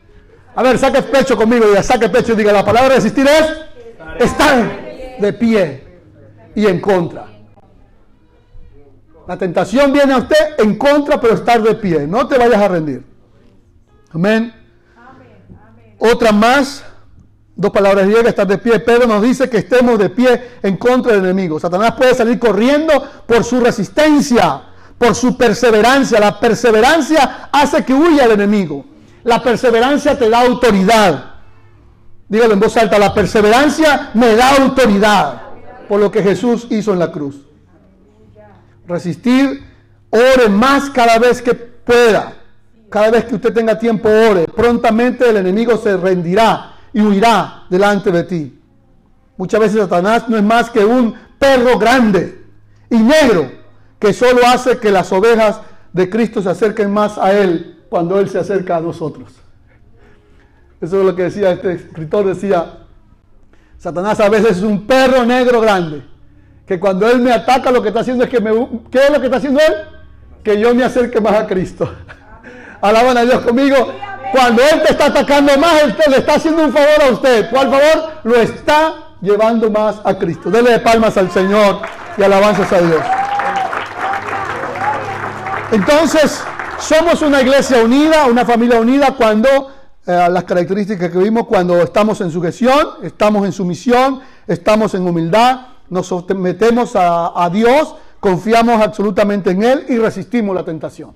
A ver, saque el pecho conmigo, ya saque el pecho y diga, la palabra resistir es estar de pie y en contra. La tentación viene a usted en contra, pero estar de pie, no te vayas a rendir. Amén. Otra más. Dos palabras griegas, estar de pie. Pedro nos dice que estemos de pie en contra del enemigo. Satanás puede salir corriendo por su resistencia, por su perseverancia. La perseverancia hace que huya el enemigo. La perseverancia te da autoridad. Dígalo en voz alta, la perseverancia me da autoridad por lo que Jesús hizo en la cruz. Resistir, ore más cada vez que pueda. Cada vez que usted tenga tiempo, ore. Prontamente el enemigo se rendirá y huirá delante de ti. Muchas veces Satanás no es más que un perro grande y negro que solo hace que las ovejas de Cristo se acerquen más a Él cuando Él se acerca a nosotros. Eso es lo que decía este escritor, decía, Satanás a veces es un perro negro grande, que cuando Él me ataca lo que está haciendo es que me... ¿Qué es lo que está haciendo Él? Que yo me acerque más a Cristo. Alaban a Dios conmigo. Cuando Él te está atacando más, Él te, le está haciendo un favor a usted. ¿Cuál favor? Lo está llevando más a Cristo. Dele de palmas al Señor y alabanzas a Dios. Entonces, somos una iglesia unida, una familia unida cuando eh, las características que vimos, cuando estamos en sujeción, estamos en sumisión, estamos en humildad, nos sometemos a, a Dios, confiamos absolutamente en Él y resistimos la tentación.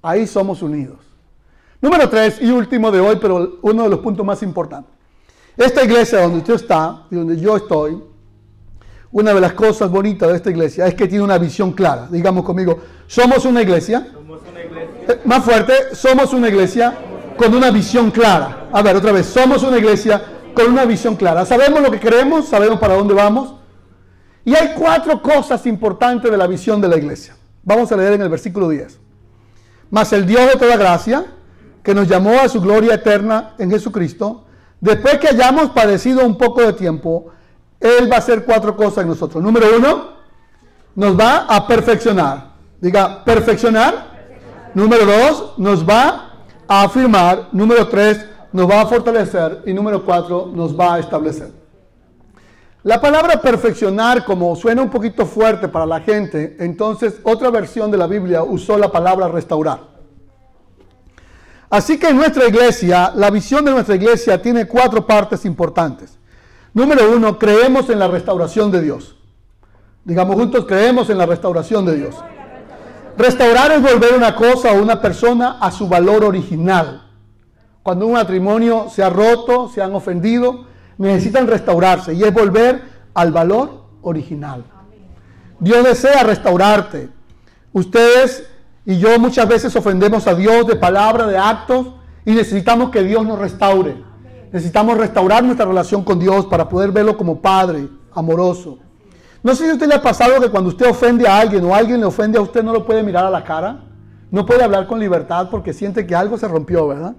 Ahí somos unidos. Número tres y último de hoy, pero uno de los puntos más importantes. Esta iglesia donde usted está y donde yo estoy, una de las cosas bonitas de esta iglesia es que tiene una visión clara. Digamos conmigo, somos una iglesia, somos una iglesia. Eh, más fuerte, somos una iglesia con una visión clara. A ver, otra vez, somos una iglesia con una visión clara. Sabemos lo que queremos, sabemos para dónde vamos. Y hay cuatro cosas importantes de la visión de la iglesia. Vamos a leer en el versículo diez. Mas el Dios de toda gracia, que nos llamó a su gloria eterna en Jesucristo, después que hayamos padecido un poco de tiempo, Él va a hacer cuatro cosas en nosotros. Número uno, nos va a perfeccionar. Diga, perfeccionar. perfeccionar. Número dos, nos va a afirmar. Número tres, nos va a fortalecer. Y número cuatro, nos va a establecer. La palabra perfeccionar, como suena un poquito fuerte para la gente, entonces otra versión de la Biblia usó la palabra restaurar. Así que en nuestra iglesia, la visión de nuestra iglesia tiene cuatro partes importantes. Número uno, creemos en la restauración de Dios. Digamos juntos, creemos en la restauración de Dios. Restaurar es volver una cosa o una persona a su valor original. Cuando un matrimonio se ha roto, se han ofendido, necesitan restaurarse y es volver al valor original. Dios desea restaurarte. Ustedes y yo muchas veces ofendemos a Dios de palabra, de actos, y necesitamos que Dios nos restaure. Necesitamos restaurar nuestra relación con Dios para poder verlo como Padre amoroso. No sé si a usted le ha pasado que cuando usted ofende a alguien o alguien le ofende a usted, no lo puede mirar a la cara, no puede hablar con libertad porque siente que algo se rompió, ¿verdad?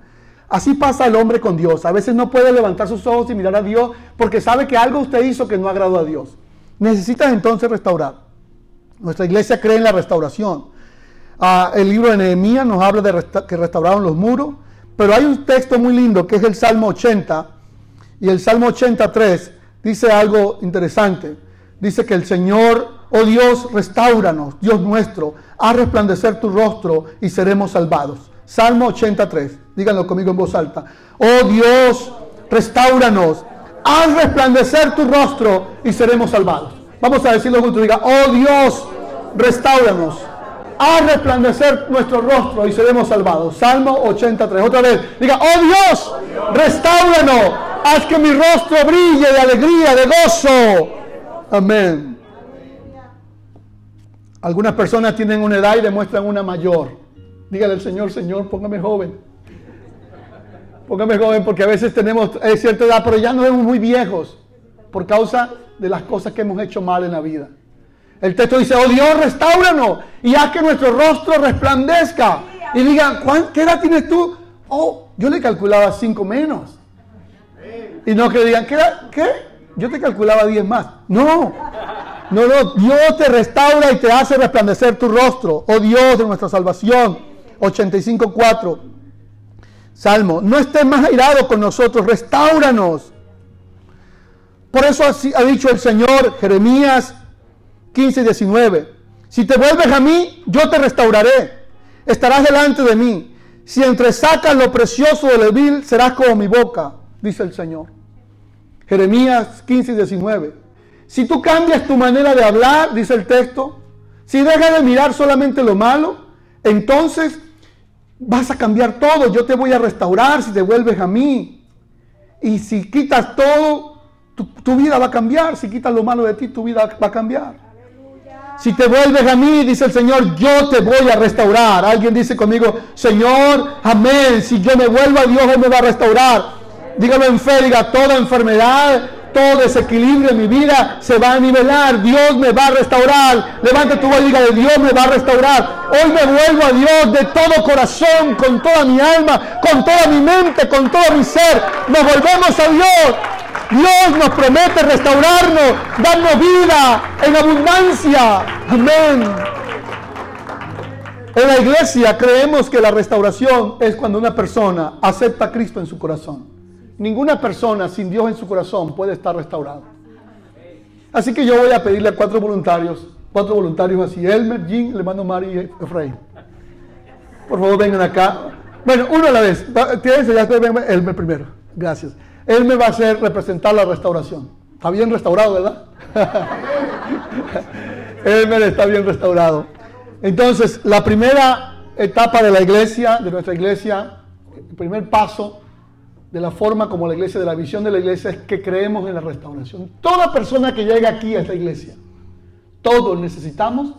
Así pasa el hombre con Dios. A veces no puede levantar sus ojos y mirar a Dios porque sabe que algo usted hizo que no agradó a Dios. Necesita entonces restaurar. Nuestra iglesia cree en la restauración. Ah, el libro de Nehemías nos habla de resta- que restauraron los muros, pero hay un texto muy lindo que es el Salmo ochenta, y el Salmo ochenta y tres dice algo interesante. Dice que el Señor Oh Dios, restauranos, Dios nuestro, haz resplandecer tu rostro y seremos salvados. Salmo ochenta y tres, díganlo conmigo en voz alta. Oh Dios, restauranos, haz resplandecer tu rostro y seremos salvados. Vamos a decirlo juntos, diga, oh Dios, restauranos, haz resplandecer nuestro rostro y seremos salvados. Salmo ochenta y tres, otra vez, diga, oh Dios, restauranos, haz que mi rostro brille de alegría, de gozo. Amén. Algunas personas tienen una edad y demuestran una mayor. Dígale al Señor, Señor, póngame joven. Póngame joven, porque a veces tenemos eh, cierta edad, pero ya nos vemos muy viejos por causa de las cosas que hemos hecho mal en la vida. El texto dice, oh Dios, restáuranos y haz que nuestro rostro resplandezca. Y digan, ¿qué edad tienes tú? Oh, yo le calculaba cinco menos. Y no que digan, ¿qué edad? ¿Qué? Yo te calculaba diez más. No. No, no, Dios te restaura y te hace resplandecer tu rostro. Oh Dios de nuestra salvación. ochenta y cinco cuatro. Salmo. No estés más airado con nosotros. Restáuranos. Por eso así ha dicho el Señor, Jeremías quince diecinueve. Si te vuelves a mí, yo te restauraré. Estarás delante de mí. Si entresacas lo precioso de lo vil, serás como mi boca, dice el Señor. Jeremías quince diecinueve. Si tú cambias tu manera de hablar, dice el texto, si dejas de mirar solamente lo malo, entonces vas a cambiar todo. Yo te voy a restaurar si te vuelves a mí. Y si quitas todo, tu, tu vida va a cambiar. Si quitas lo malo de ti, tu vida va a cambiar. ¡Aleluya! Si te vuelves a mí, dice el Señor, yo te voy a restaurar. Alguien dice conmigo, Señor, amén. Si yo me vuelvo a Dios, Él me va a restaurar. Dígalo en fe, diga, toda enfermedad, todo desequilibrio en mi vida se va a nivelar. Dios me va a restaurar. Levanta tu voz y diga, de Dios me va a restaurar. Hoy me vuelvo a Dios de todo corazón, con toda mi alma, con toda mi mente, con todo mi ser. Nos volvemos a Dios. Dios nos promete restaurarnos, darnos vida en abundancia. Amén. En la iglesia creemos que la restauración es cuando una persona acepta a Cristo en su corazón. Ninguna persona sin Dios en su corazón puede estar restaurada. Así que yo voy a pedirle a cuatro voluntarios, cuatro voluntarios así, Elmer, Jim, le mando Mari y Efraín. Por favor, vengan acá. Bueno, uno a la vez. Tírense, ya estoy, Elmer primero. Gracias. Elmer va a hacer representar la restauración. Está bien restaurado, ¿verdad? Elmer está bien restaurado. Entonces, la primera etapa de la iglesia, de nuestra iglesia, el primer paso de la forma como la iglesia, de la visión de la iglesia, es que creemos en la restauración. Toda persona que llega aquí a esta iglesia, todos necesitamos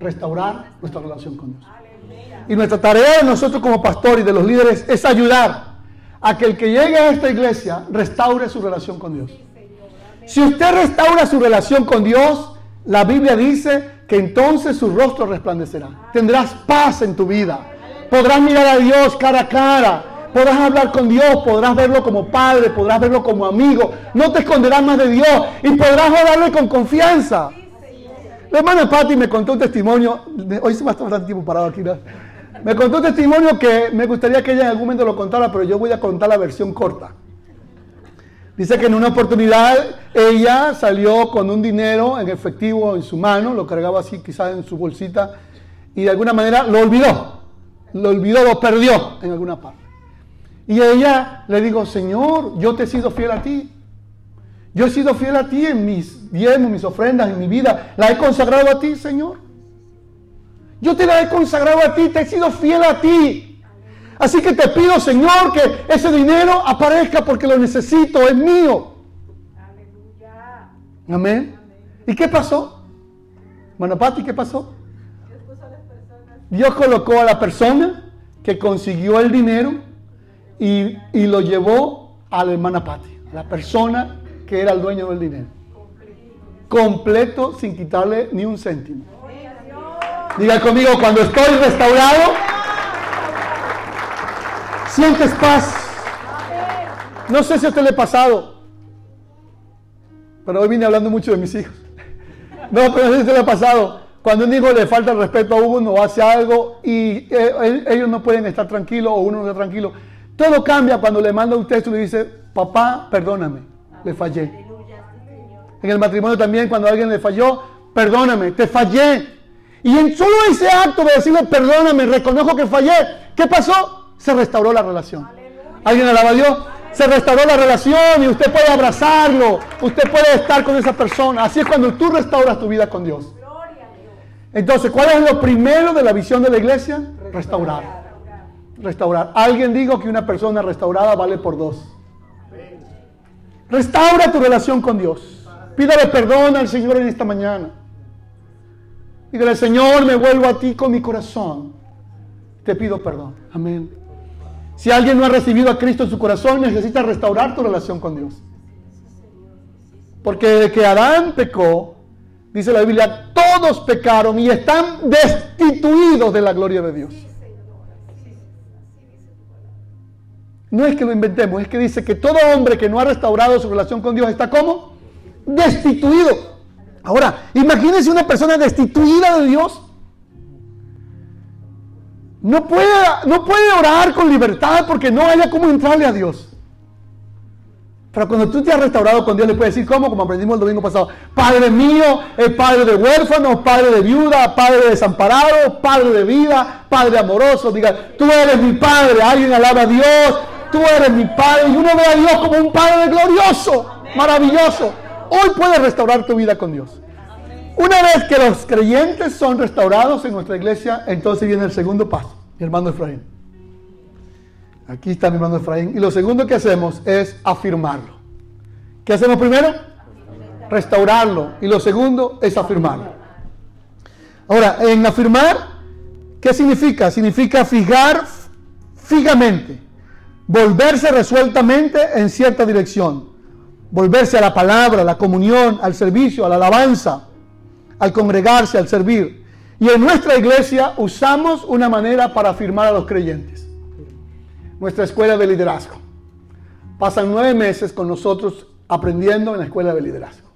restaurar nuestra relación con Dios. Y nuestra tarea de nosotros como pastores y de los líderes es ayudar a que el que llegue a esta iglesia restaure su relación con Dios. Si usted restaura su relación con Dios, la Biblia dice que entonces su rostro resplandecerá. Tendrás paz en tu vida. Podrás mirar a Dios cara a cara. Podrás hablar con Dios, podrás verlo como padre, podrás verlo como amigo. No te esconderás más de Dios y podrás orarle con confianza. La hermana Patty me contó un testimonio. Hoy se me ha estado bastante tiempo parado aquí, ¿no? Me contó un testimonio que me gustaría que ella en algún momento lo contara, pero yo voy a contar la versión corta. Dice que en una oportunidad ella salió con un dinero en efectivo en su mano, lo cargaba así quizás en su bolsita, y de alguna manera lo olvidó. Lo olvidó, lo perdió en alguna parte. Y ella le dijo, Señor, yo te he sido fiel a ti. Yo he sido fiel a ti en mis diezmos, mis ofrendas, en mi vida. La he consagrado a ti, Señor. Yo te la he consagrado a ti, te he sido fiel a ti. Así que te pido, Señor, que ese dinero aparezca porque lo necesito, es mío. Aleluya. Amén. ¿Y qué pasó? Bueno, Pati, ¿qué pasó? Dios colocó a la persona que consiguió el dinero Y, y lo llevó a la hermana Patty, a la persona que era el dueño del dinero. Completo, sin quitarle ni un céntimo. Diga conmigo, cuando estoy restaurado, sientes paz. No sé si a usted le ha pasado, pero hoy vine hablando mucho de mis hijos. No, pero no sé si a usted le ha pasado. Cuando un hijo le falta el respeto a uno o hace algo y eh, ellos no pueden estar tranquilos o uno no está tranquilo. Todo cambia cuando le manda un texto y le dice, papá, perdóname, le fallé. En el matrimonio también, cuando alguien le falló, perdóname, te fallé. Y en solo ese acto de decirle perdóname, reconozco que fallé, ¿qué pasó? Se restauró la relación. ¿Alguien alaba a Dios? Se restauró la relación y usted puede abrazarlo, usted puede estar con esa persona. Así es cuando tú restauras tu vida con Dios. Entonces, ¿cuál es lo primero de la visión de la iglesia? Restaurar. Restaurar. Alguien dijo que una persona restaurada vale por dos. Restaura tu relación con Dios. Pídale perdón al Señor en esta mañana. Dígale, Señor, me vuelvo a ti con mi corazón. Te pido perdón. Amén. Si alguien no ha recibido a Cristo en su corazón, necesita restaurar tu relación con Dios. Porque desde que Adán pecó, dice la Biblia, todos pecaron y están destituidos de la gloria de Dios. No es que lo inventemos, es que dice que todo hombre que no ha restaurado su relación con Dios está ¿cómo? Destituido. Ahora, imagínense una persona destituida de Dios. No puede, no puede orar con libertad porque no haya cómo entrarle a Dios. Pero cuando tú te has restaurado con Dios, le puedes decir ¿cómo? Como aprendimos el domingo pasado. Padre mío, el padre de huérfanos, padre de viuda, padre de desamparado, padre de vida, padre amoroso. Diga, tú eres mi padre. Alguien alaba a Dios. Tú eres mi padre. Y uno ve a Dios como un padre glorioso, maravilloso. Hoy puedes restaurar tu vida con Dios. Una vez que los creyentes son restaurados en nuestra iglesia, entonces viene el segundo paso. Mi hermano Efraín. Aquí está mi hermano Efraín. Y lo segundo que hacemos es afirmarlo. ¿Qué hacemos primero? Restaurarlo. Y lo segundo es afirmarlo. Ahora, en afirmar, ¿qué significa? Significa fijar fijamente. Volverse resueltamente en cierta dirección. Volverse a la palabra, a la comunión, al servicio, a la alabanza, al congregarse, al servir. Y en nuestra iglesia usamos una manera para afirmar a los creyentes. Nuestra escuela de liderazgo. Pasan nueve meses con nosotros aprendiendo en la escuela de liderazgo.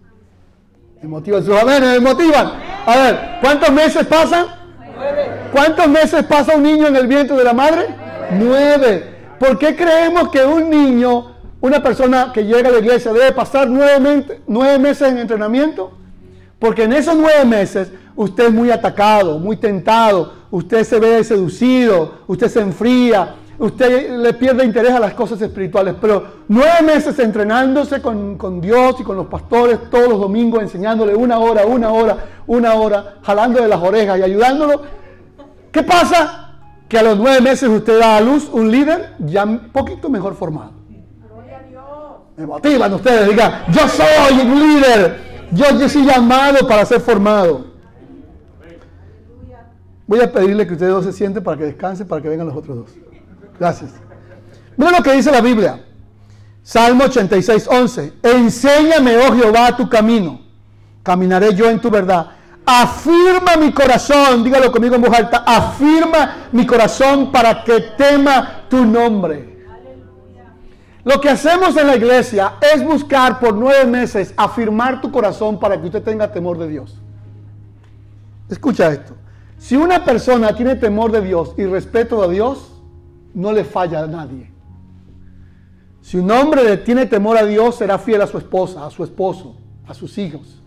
Me motivan sus jóvenes, me motivan. A ver, ¿cuántos meses pasan? ¿Cuántos meses pasa un niño en el vientre de la madre? Nueve. ¿Por qué creemos que un niño... una persona que llega a la iglesia debe pasar nuevamente, nueve meses en entrenamiento? Porque en esos nueve meses usted es muy atacado, muy tentado, usted se ve seducido, usted se enfría, usted le pierde interés a las cosas espirituales. Pero nueve meses entrenándose con, con Dios y con los pastores todos los domingos, enseñándole una hora, una hora, una hora, jalándole las orejas y ayudándolo. ¿Qué pasa? Que a los nueve meses usted da a luz un líder ya un poquito mejor formado. Me motivan ustedes, digan, yo soy un líder, yo, yo soy llamado para ser formado. Voy a pedirle que ustedes dos se sienten para que descansen, para que vengan los otros dos. Gracias. Mira lo que dice la Biblia, Salmo ochenta y seis, once, enséñame, oh Jehová, tu camino, caminaré yo en tu verdad. Afirma mi corazón, dígalo conmigo en voz alta, afirma mi corazón para que tema tu nombre. Lo que hacemos en la iglesia es buscar por nueve meses afirmar tu corazón para que usted tenga temor de Dios. Escucha esto. Si una persona tiene temor de Dios y respeto a Dios, no le falla a nadie. Si un hombre le tiene temor a Dios, será fiel a su esposa, a su esposo, a sus hijos.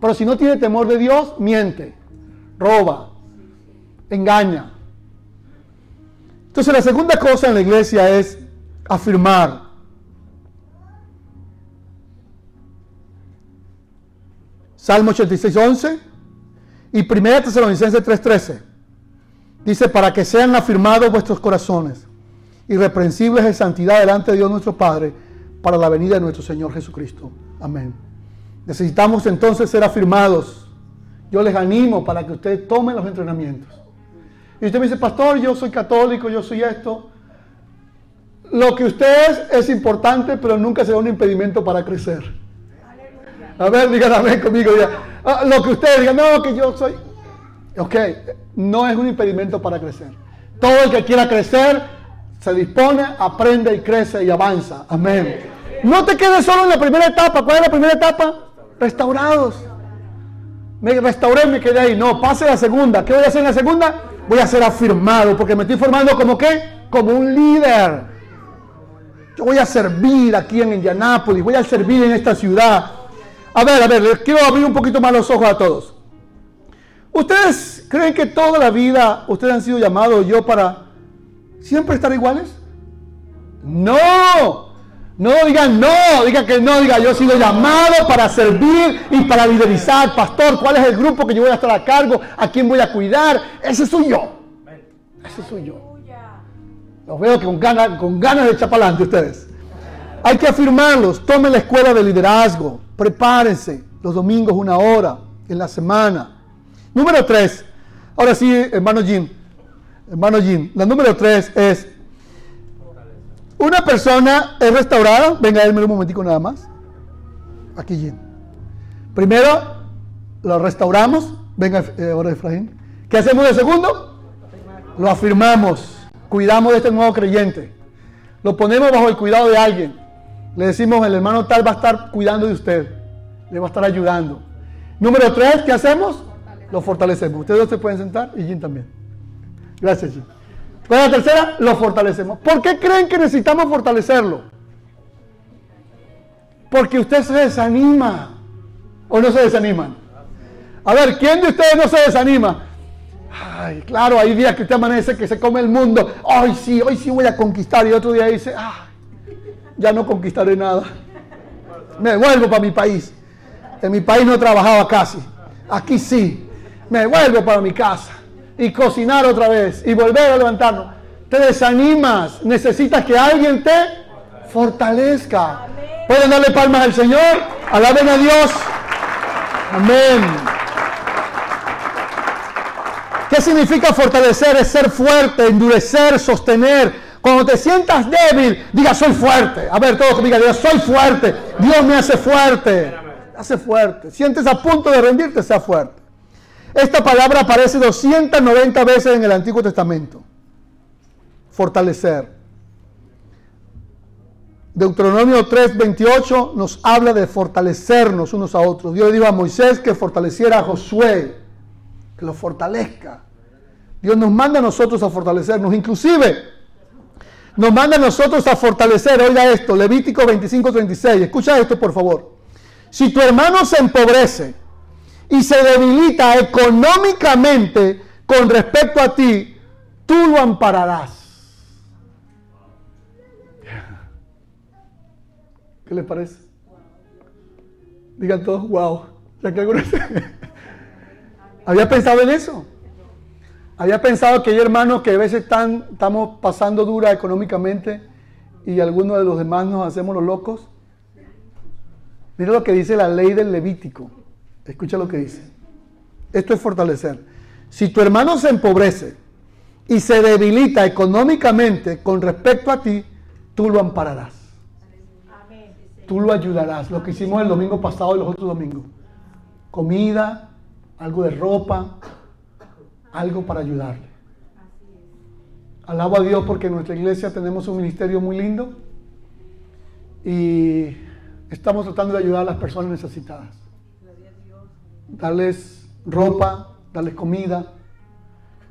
Pero si no tiene temor de Dios, miente, roba, engaña. Entonces la segunda cosa en la iglesia es afirmar. Salmo ochenta y seis, once y primera Tesalonicenses tres, trece. Dice, para que sean afirmados vuestros corazones, irreprensibles en santidad delante de Dios nuestro Padre, para la venida de nuestro Señor Jesucristo. Amén. Necesitamos entonces ser afirmados. Yo les animo para que ustedes tomen los entrenamientos. Y usted me dice, pastor, yo soy católico, yo soy esto. Lo que usted es, es importante, pero nunca será un impedimento para crecer. A ver, digan amén conmigo. Digan, ah, lo que usted diga, no, que yo soy... Ok, no es un impedimento para crecer. Todo el que quiera crecer, se dispone, aprende y crece y avanza. Amén. No te quedes solo en la primera etapa. ¿Cuál es la primera etapa? Restaurados. Me restauré, me quedé ahí. No, pase a la segunda. ¿Qué voy a hacer en la segunda? Voy a ser afirmado, porque me estoy formando como ¿qué? Como un líder. Yo voy a servir aquí en Indianápolis, voy a servir en esta ciudad. A ver, a ver, les quiero abrir un poquito más los ojos a todos. ¿Ustedes creen que toda la vida ustedes han sido llamados yo para siempre estar iguales? No, no digan no, digan que no, digan yo he sido llamado para servir y para liderizar. Pastor, ¿cuál es el grupo que yo voy a estar a cargo? ¿A quién voy a cuidar? Ese soy yo, ese soy yo. Los veo que con ganas, con ganas de echar para adelante ustedes. Hay que afirmarlos, tomen la escuela de liderazgo, prepárense los domingos una hora en la semana. Número tres, ahora sí, hermano Jim, hermano Jim, la número tres es, una persona es restaurada, venga, déjame un momentico nada más, aquí Jim, primero, lo restauramos, venga, eh, ahora Efraín, ¿qué hacemos de segundo? Lo afirmamos, cuidamos de este nuevo creyente, lo ponemos bajo el cuidado de alguien, le decimos, el hermano tal va a estar cuidando de usted, le va a estar ayudando. Número tres, ¿qué hacemos? Lo fortalecemos. Ustedes dos se pueden sentar y Jim también. Gracias, Jim. Bueno, la tercera, lo fortalecemos. ¿Por qué creen que necesitamos fortalecerlo? Porque usted se desanima. ¿O no se desaniman? A ver, ¿quién de ustedes no se desanima? Ay, claro, hay días que usted amanece, que se come el mundo. Ay, sí, hoy sí voy a conquistar. Y otro día dice, ah, ya no conquistaré nada. Me vuelvo para mi país. En mi país no trabajaba casi. Aquí sí. Me vuelvo para mi casa y cocinar otra vez y volver a levantarnos. Te desanimas, necesitas que alguien te fortalezca. ¿Pueden darle palmas al Señor? Alaben a Dios. Amén. ¿Qué significa fortalecer? Es ser fuerte, endurecer, sostener. Cuando te sientas débil, diga soy fuerte. A ver, todos digan, diga, soy fuerte. Dios me hace fuerte. Hace fuerte. Sientes a punto de rendirte, sea fuerte. Esta palabra aparece doscientas noventa veces en el Antiguo Testamento. Fortalecer. Deuteronomio tres veintiocho nos habla de fortalecernos unos a otros. Dios le dijo a Moisés que fortaleciera a Josué, que lo fortalezca. Dios nos manda a nosotros a fortalecernos. Inclusive, nos manda a nosotros a fortalecer. Oiga esto, Levítico veinticinco treinta y seis. Escucha esto, por favor. Si tu hermano se empobrece y se debilita económicamente con respecto a ti, tú lo ampararás. ¿Qué les parece? Digan todos, wow. ¿Ya que algunos... ¿Había pensado en eso? Había pensado que hay hermanos que a veces están, estamos pasando dura económicamente y algunos de los demás nos hacemos los locos. Mira lo que dice la ley del Levítico. Escucha lo que dice. Esto es fortalecer. Si tu hermano se empobrece y se debilita económicamente con respecto a ti, tú lo ampararás. Amén. Tú lo ayudarás. Lo que hicimos el domingo pasado y los otros domingos. Comida, algo de ropa, algo para ayudarle. Alabo a Dios porque en nuestra iglesia tenemos un ministerio muy lindo y estamos tratando de ayudar a las personas necesitadas. Darles ropa, darles comida.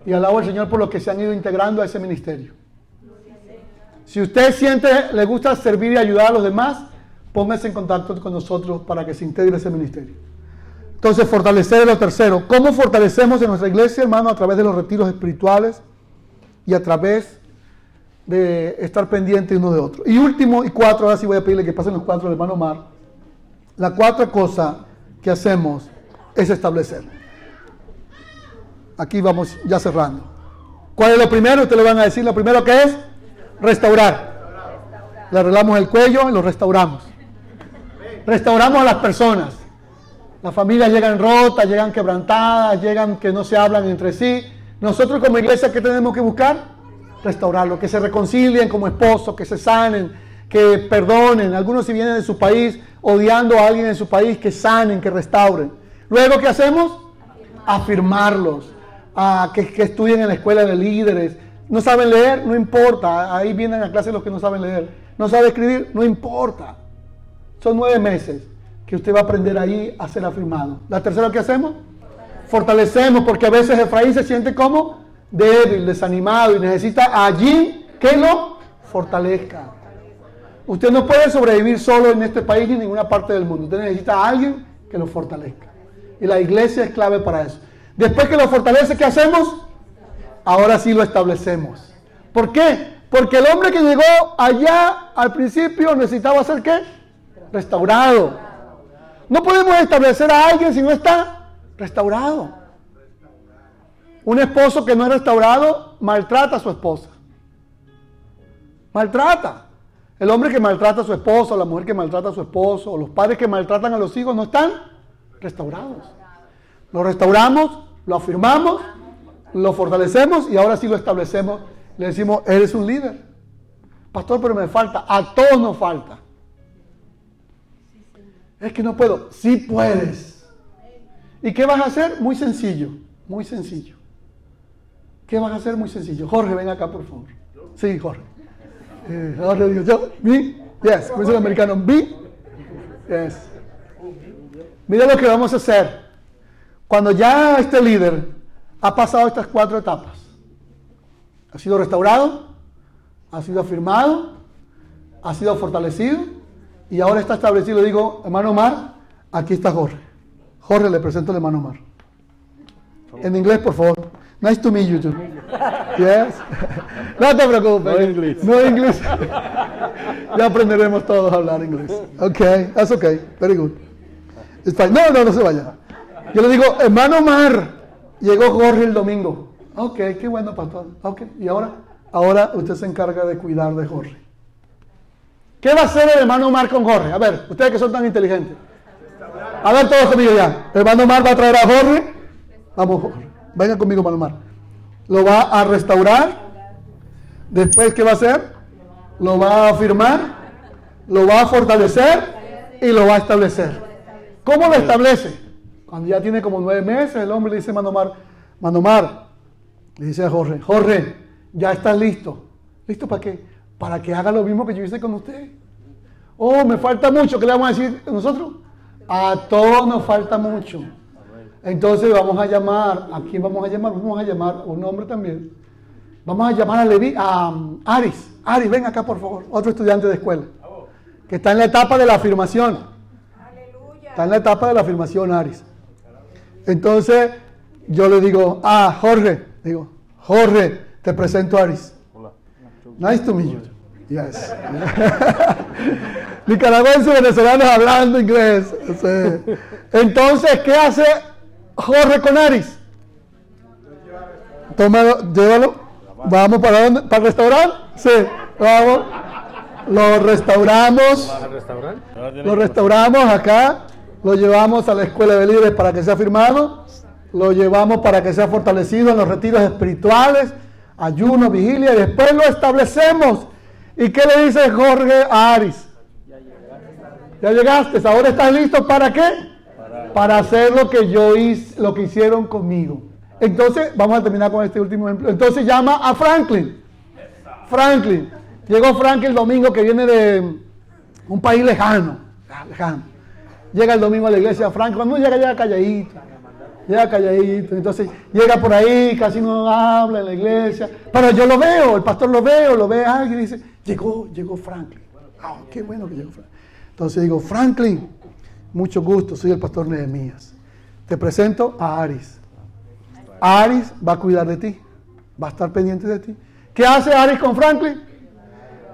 Y alabo al Señor por los que se han ido integrando a ese ministerio. Si usted siente, le gusta servir y ayudar a los demás, póngase en contacto con nosotros para que se integre ese ministerio. Entonces, fortalecer lo tercero. ¿Cómo fortalecemos en nuestra iglesia, hermano? A través de los retiros espirituales y a través de estar pendientes uno de otro. Y último, y cuatro, ahora sí voy a pedirle que pasen los cuatro al hermano Omar. La cuarta cosa que hacemos es establecer. Aquí vamos ya cerrando. ¿Cuál es lo primero? Ustedes le van a decir lo primero que es restaurar. Le arreglamos el cuello y lo restauramos. Restauramos a las personas. Las familias llegan rotas, llegan quebrantadas, llegan que no se hablan entre sí. Nosotros como iglesia, ¿qué tenemos que buscar? Restaurarlo, que se reconcilien como esposos, que se sanen, que perdonen. Algunos si vienen de su país odiando a alguien en su país, que sanen, que restauren. Luego, ¿qué hacemos? Afirmarlos. Ah, que, que estudien en la escuela de líderes. ¿No saben leer? No importa. Ahí vienen a clase los que no saben leer. ¿No saben escribir? No importa. Son nueve meses que usted va a aprender ahí a ser afirmado. La tercera, ¿qué hacemos? Fortalecemos, porque a veces Efraín se siente como débil, desanimado y necesita allí que lo fortalezca. Usted no puede sobrevivir solo en este país ni en ninguna parte del mundo. Usted necesita a alguien que lo fortalezca. Y la iglesia es clave para eso. Después que lo fortalece, ¿qué hacemos? Ahora sí lo establecemos. ¿Por qué? Porque el hombre que llegó allá al principio necesitaba ser ¿qué? Restaurado. No podemos establecer a alguien si no está restaurado. Un esposo que no es restaurado maltrata a su esposa. Maltrata. El hombre que maltrata a su esposa, la mujer que maltrata a su esposo, los padres que maltratan a los hijos no están restaurados. Lo restauramos, lo afirmamos, lo fortalecemos y ahora sí lo establecemos. Le decimos, eres un líder. Pastor, pero me falta. A todos nos falta. Es que no puedo. Sí puedes. ¿Y qué vas a hacer? Muy sencillo. Muy sencillo. ¿Qué vas a hacer? Muy sencillo. Jorge, ven acá, por favor. Sí, Jorge. Eh, ahora digo yo, me, yes, me dice el americano, me, yes. Mira lo que vamos a hacer. Cuando ya este líder ha pasado estas cuatro etapas, ha sido restaurado, ha sido afirmado, ha sido fortalecido y ahora está establecido, digo, hermano Omar, aquí está Jorge. Jorge, le presento al hermano Omar. En inglés, por favor. Nice to meet you too. Yes. No te preocupes. No inglés. No inglés. Ya aprenderemos todos a hablar inglés. Okay, that's okay. Very good. It's fine. No, no, no se vaya. Yo le digo, hermano Omar, llegó Jorge el domingo. Okay, qué bueno, pastor. Okay. Y ahora, ahora usted se encarga de cuidar de Jorge. ¿Qué va a hacer el hermano Omar con Jorge? A ver, ustedes que son tan inteligentes. A ver todos conmigo ya. El hermano Omar va a traer a Jorge. Vamos, Jorge. Venga conmigo, Palomar. Lo va a restaurar. Después, ¿qué va a hacer? Lo va a afirmar. Lo va a fortalecer. Y lo va a establecer. ¿Cómo lo establece? Cuando ya tiene como nueve meses, el hombre le dice a Manomar, Manomar, le dice a Jorge, Jorge, ya estás listo. ¿Listo para qué? Para que haga lo mismo que yo hice con usted. Oh, me falta mucho. ¿Qué le vamos a decir nosotros? A todos nos falta mucho. Entonces vamos a llamar, ¿a quién vamos a llamar? Vamos a llamar a un hombre también. Vamos a llamar a Levi, a um, Aris. Aris, ven acá por favor, otro estudiante de escuela. Que está en la etapa de la afirmación. Aleluya. Está en la etapa de la afirmación, Aris. Entonces yo le digo, ah, Jorge, digo, Jorge, te presento a Aris. Hola. Nice to meet you. Yes. Nicaragüenses, venezolanos hablando inglés. Entonces, ¿qué hace Jorge con Aris? Tómalo, llévalo. ¿Vamos para dónde? ¿Para restaurar? Sí, vamos. Lo restauramos. Lo restauramos acá. Lo llevamos a la escuela de líderes para que sea firmado. Lo llevamos para que sea fortalecido en los retiros espirituales, ayuno, vigilia. Y después lo establecemos. ¿Y qué le dice Jorge a Aris? Ya llegaste. Ahora estás listo para qué? Para hacer lo que yo hice, lo que hicieron conmigo. Entonces, vamos a terminar con este último ejemplo. Entonces llama a Franklin. Franklin. Llegó Franklin el domingo que viene de un país lejano. lejano. Llega el domingo a la iglesia Franklin. No llega, llega calladito. Llega calladito. Entonces llega por ahí, casi no habla en la iglesia. Pero yo lo veo, el pastor lo veo, lo ve a alguien y dice, llegó, llegó Franklin. Oh, qué bueno que llegó Franklin. Entonces digo, Franklin, mucho gusto, soy el pastor Nehemías. Te presento a Aris. Aris va a cuidar de ti, va a estar pendiente de ti. ¿Qué hace Aris con Franklin?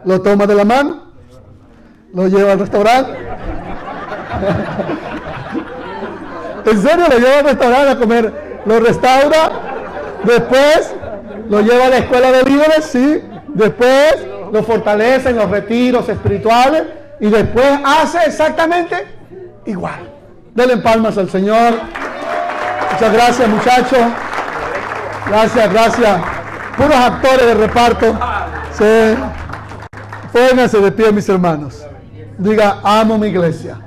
Lo toma de la mano, lo lleva al restaurante. En serio, lo lleva al restaurante a comer, lo restaura, después lo lleva a la escuela de líderes, sí, después lo fortalece en los retiros espirituales y después hace exactamente igual. Denle palmas al Señor. Muchas gracias, muchachos. Gracias, gracias. Puros actores de reparto. Sí. Pónganse de pie, mis hermanos. Diga, amo mi iglesia.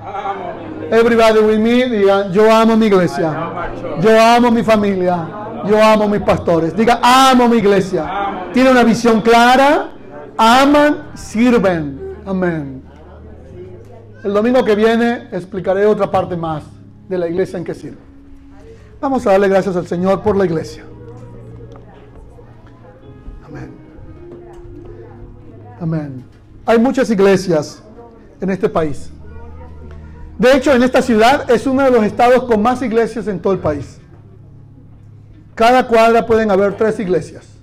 Everybody with me, diga, yo amo mi iglesia. Yo amo mi familia. Yo amo mis pastores. Diga, amo mi iglesia. Tiene una visión clara. Aman, sirven. Amén. El domingo que viene explicaré otra parte más de la iglesia en que sirve. Vamos a darle gracias al Señor por la iglesia. Amén. Amén. Hay muchas iglesias en este país. De hecho, en esta ciudad es uno de los estados con más iglesias en todo el país. Cada cuadra pueden haber tres iglesias.